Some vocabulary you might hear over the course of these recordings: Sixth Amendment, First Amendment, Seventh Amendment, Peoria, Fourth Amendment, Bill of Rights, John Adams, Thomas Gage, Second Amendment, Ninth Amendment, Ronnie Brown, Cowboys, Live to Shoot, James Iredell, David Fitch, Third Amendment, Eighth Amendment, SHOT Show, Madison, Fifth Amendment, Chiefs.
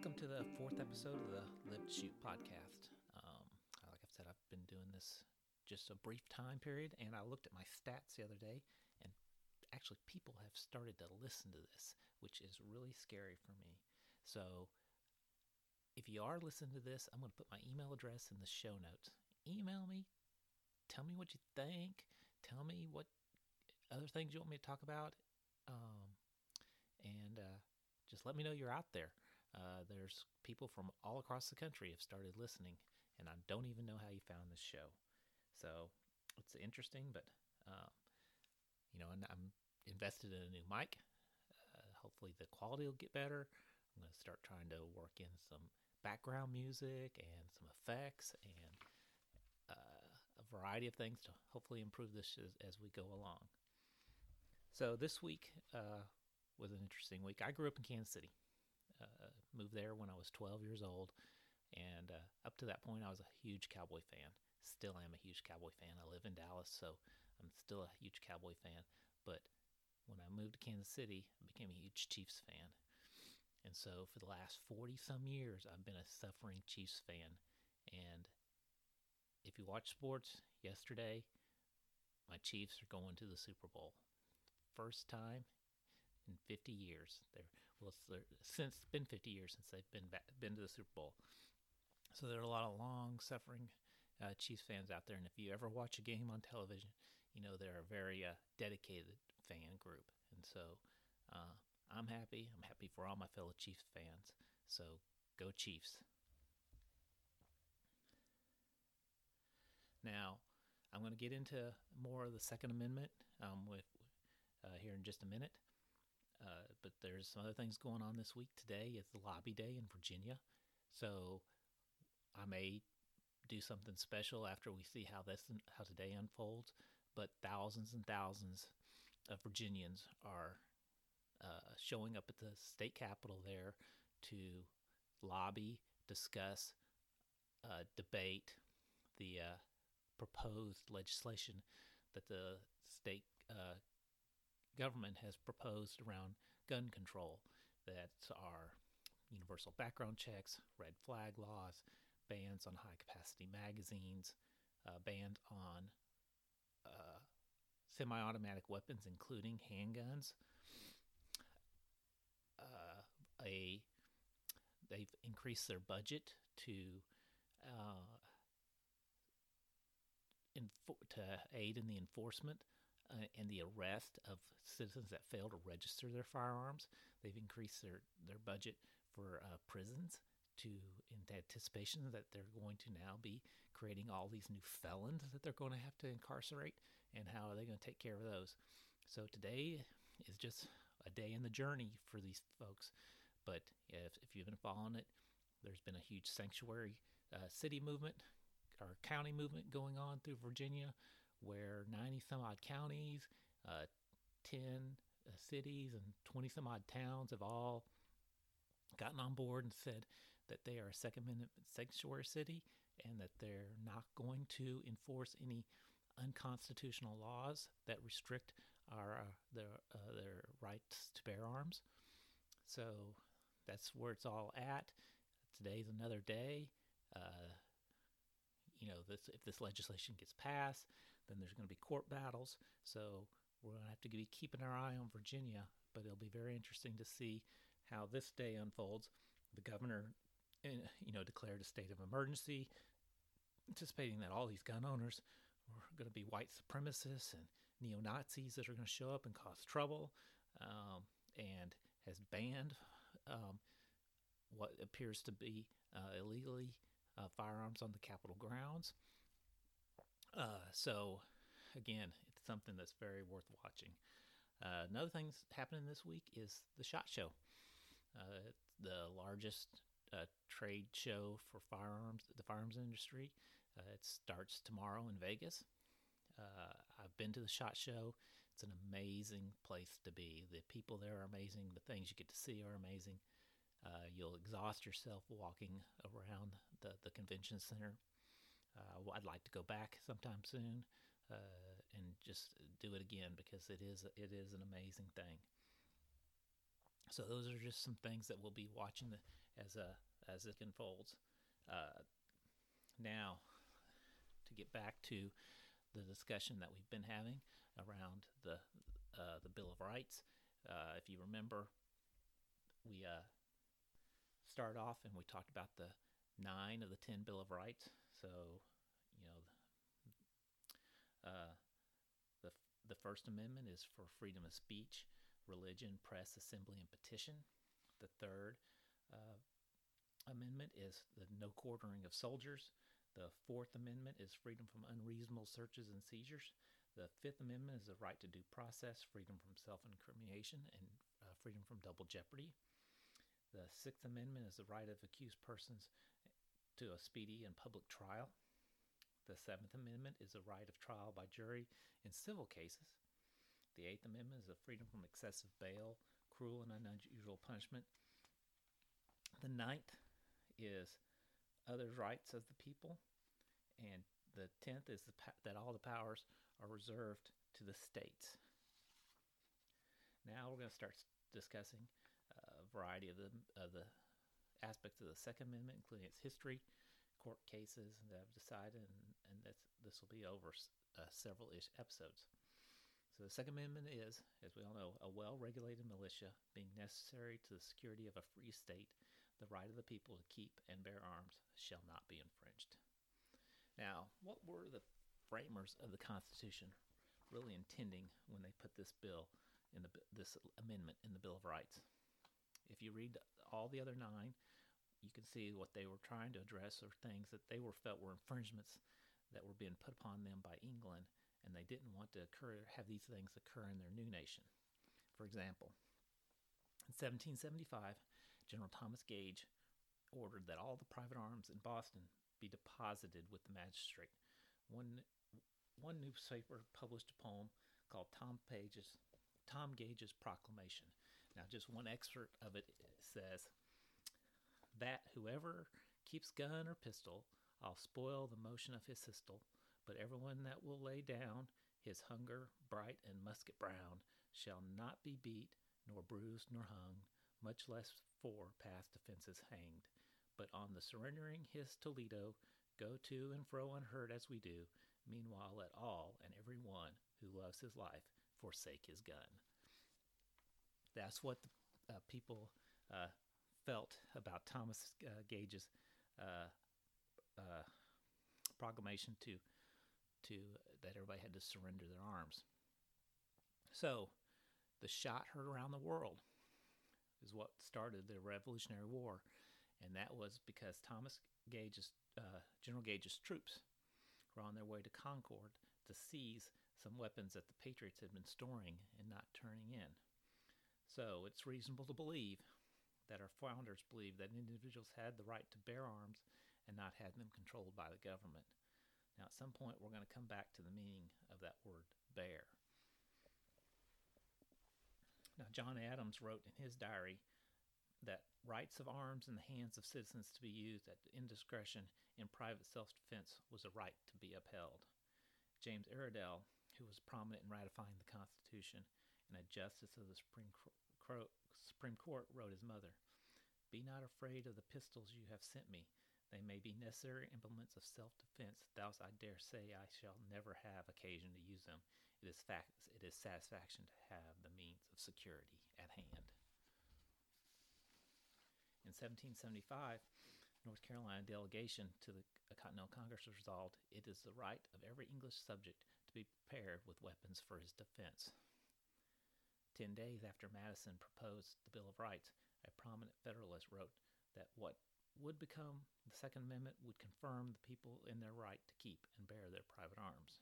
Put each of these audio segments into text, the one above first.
Welcome to the fourth episode of the Live to Shoot podcast. Like I've said, I've been doing this just a brief time period, and I looked at my stats the other day, and actually people have started to listen to this, which is really scary for me. So if you are listening to this, I'm going to put my email address in the show notes. Email me. Tell me what you think. Tell me what other things you want me to talk about. Just let me know you're out there. There's people from all across the country have started listening, and I don't even know how you found this show. So it's interesting, but, and I'm invested in a new mic. Hopefully the quality will get better. I'm going to start trying to work in some background music and some effects and a variety of things to hopefully improve this as we go along. So this week was an interesting week. I grew up in Kansas City. Moved there when I was 12 years old, and up to that point I was a huge Cowboy fan. Still am a huge Cowboy fan. I live in Dallas, so I'm still a huge Cowboy fan. But when I moved to Kansas City, I became a huge Chiefs fan. And so for the last 40 some years I've been a suffering Chiefs fan. And if you watch sports, yesterday my Chiefs are going to the Super Bowl. First time in 50 years. It's been 50 years since they've been to the Super Bowl. So there are a lot of long-suffering Chiefs fans out there, and if you ever watch a game on television, you know they're a very dedicated fan group. And so I'm happy. I'm happy for all my fellow Chiefs fans. So go Chiefs. Now, I'm going to get into more of the Second Amendment here in just a minute. But there's some other things going on this week. Today is the lobby day in Virginia. So I may do something special after we see how today unfolds. But thousands and thousands of Virginians are showing up at the state capitol there to lobby, discuss, debate the proposed legislation that the state government has proposed around gun control. That's our universal background checks, red flag laws, bans on high-capacity magazines, bans on semi-automatic weapons, including handguns. They've increased their budget to aid in the enforcement and the arrest of citizens that fail to register their firearms. They've increased their budget for prisons in anticipation that they're going to now be creating all these new felons that they're going to have to incarcerate, and how are they going to take care of those. So today is just a day in the journey for these folks. But if you've been following it, there's been a huge sanctuary city movement or county movement going on through Virginia, where 90-some-odd counties, 10 cities, and 20-some-odd towns have all gotten on board and said that they are a Second Amendment sanctuary city and that they're not going to enforce any unconstitutional laws that restrict their rights to bear arms. So that's where it's all at. Today's another day. If this legislation gets passed, then there's going to be court battles. So we're going to have to be keeping our eye on Virginia, but it'll be very interesting to see how this day unfolds. The governor, declared a state of emergency, anticipating that all these gun owners are going to be white supremacists and neo-Nazis that are going to show up and cause trouble, and has banned what appears to be illegally firearms on the Capitol grounds. So, again, it's something that's very worth watching. Another thing that's happening this week is the SHOT Show. It's the largest trade show for firearms, the firearms industry. It starts tomorrow in Vegas. I've been to the SHOT Show. It's an amazing place to be. The people there are amazing. The things you get to see are amazing. You'll exhaust yourself walking around the convention center. I'd like to go back sometime soon and just do it again, because it is an amazing thing. So those are just some things that we'll be watching as it unfolds. Now, to get back to the discussion that we've been having around the Bill of Rights, if you remember, we start off and we talked about the 9 of the 10 Bill of Rights. So, you know, the First Amendment is for freedom of speech, religion, press, assembly, and petition. The Third Amendment is the no quartering of soldiers. The Fourth Amendment is freedom from unreasonable searches and seizures. The Fifth Amendment is the right to due process, freedom from self-incrimination, and freedom from double jeopardy. The Sixth Amendment is the right of accused persons to a speedy and public trial. The Seventh Amendment is the right of trial by jury in civil cases. The Eighth Amendment is the freedom from excessive bail, cruel and unusual punishment. The Ninth is other rights of the people. And the 10th is that all the powers are reserved to the states. Now we're going to start discussing a variety of the aspects of the Second Amendment, including its history, court cases that I've decided, and this will be over several-ish episodes. So the Second Amendment is, as we all know, a well-regulated militia being necessary to the security of a free state. The right of the people to keep and bear arms shall not be infringed. Now, what were the framers of the Constitution really intending when they put this bill in this amendment in the Bill of Rights? If you read all the other 9, you can see what they were trying to address are things that they felt were infringements that were being put upon them by England, and they didn't want to have these things occur in their new nation. For example, in 1775, General Thomas Gage ordered that all the private arms in Boston be deposited with the magistrate. One newspaper published a poem called Tom Gage's Proclamation. Now, just one excerpt of it says that whoever keeps gun or pistol, I'll spoil the motion of his systole, but everyone that will lay down his hunger, bright and musket brown, shall not be beat, nor bruised, nor hung, much less for past offences hanged. But on the surrendering his Toledo, go to and fro unhurt as we do, meanwhile let all and every one who loves his life forsake his gun. That's what the people felt about Thomas Gage's proclamation to that everybody had to surrender their arms. So the shot heard around the world is what started the Revolutionary War, and that was because General Gage's troops were on their way to Concord to seize some weapons that the Patriots had been storing and not turning in. So it's reasonable to believe that our founders believed that individuals had the right to bear arms and not have them controlled by the government. Now, at some point, we're going to come back to the meaning of that word, bear. Now, John Adams wrote in his diary that rights of arms in the hands of citizens to be used at indiscretion in private self-defense was a right to be upheld. James Iredell, who was prominent in ratifying the Constitution and a justice of the Supreme Court, wrote his mother, "Be not afraid of the pistols you have sent me. They may be necessary implements of self-defense, thus I dare say I shall never have occasion to use them. It is satisfaction to have the means of security at hand." In 1775, North Carolina delegation to the Continental Congress resolved, "It is the right of every English subject to be prepared with weapons for his defense." 10 days after Madison proposed the Bill of Rights, a prominent Federalist wrote that what would become the Second Amendment would confirm the people in their right to keep and bear their private arms.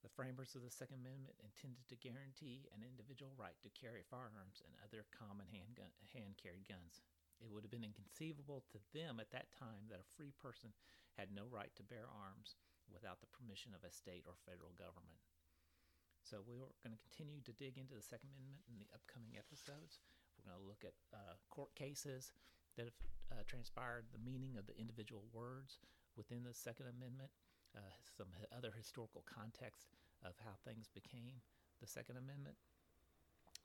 The framers of the Second Amendment intended to guarantee an individual right to carry firearms and other common hand-carried guns. It would have been inconceivable to them at that time that a free person had no right to bear arms without the permission of a state or federal government. So we are going to continue to dig into the Second Amendment in the upcoming episodes. We're going to look at court cases that have transpired, the meaning of the individual words within the Second Amendment, some other historical context of how things became the Second Amendment,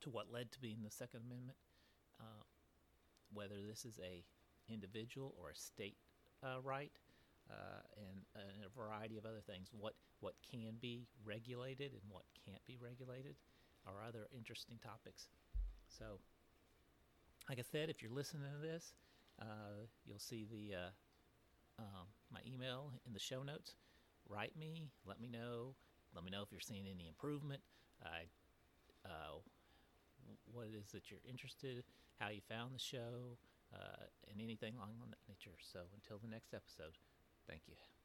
to what led to being the Second Amendment, whether this is a individual or a state right, and a variety of other things, what can be regulated and what can't be regulated are other interesting topics. So, like I said, if you're listening to this, you'll see the my email in the show notes. Write me, let me know. Let me know if you're seeing any improvement. What it is that you're interested, how you found the show, and anything along that nature. So until the next episode, thank you.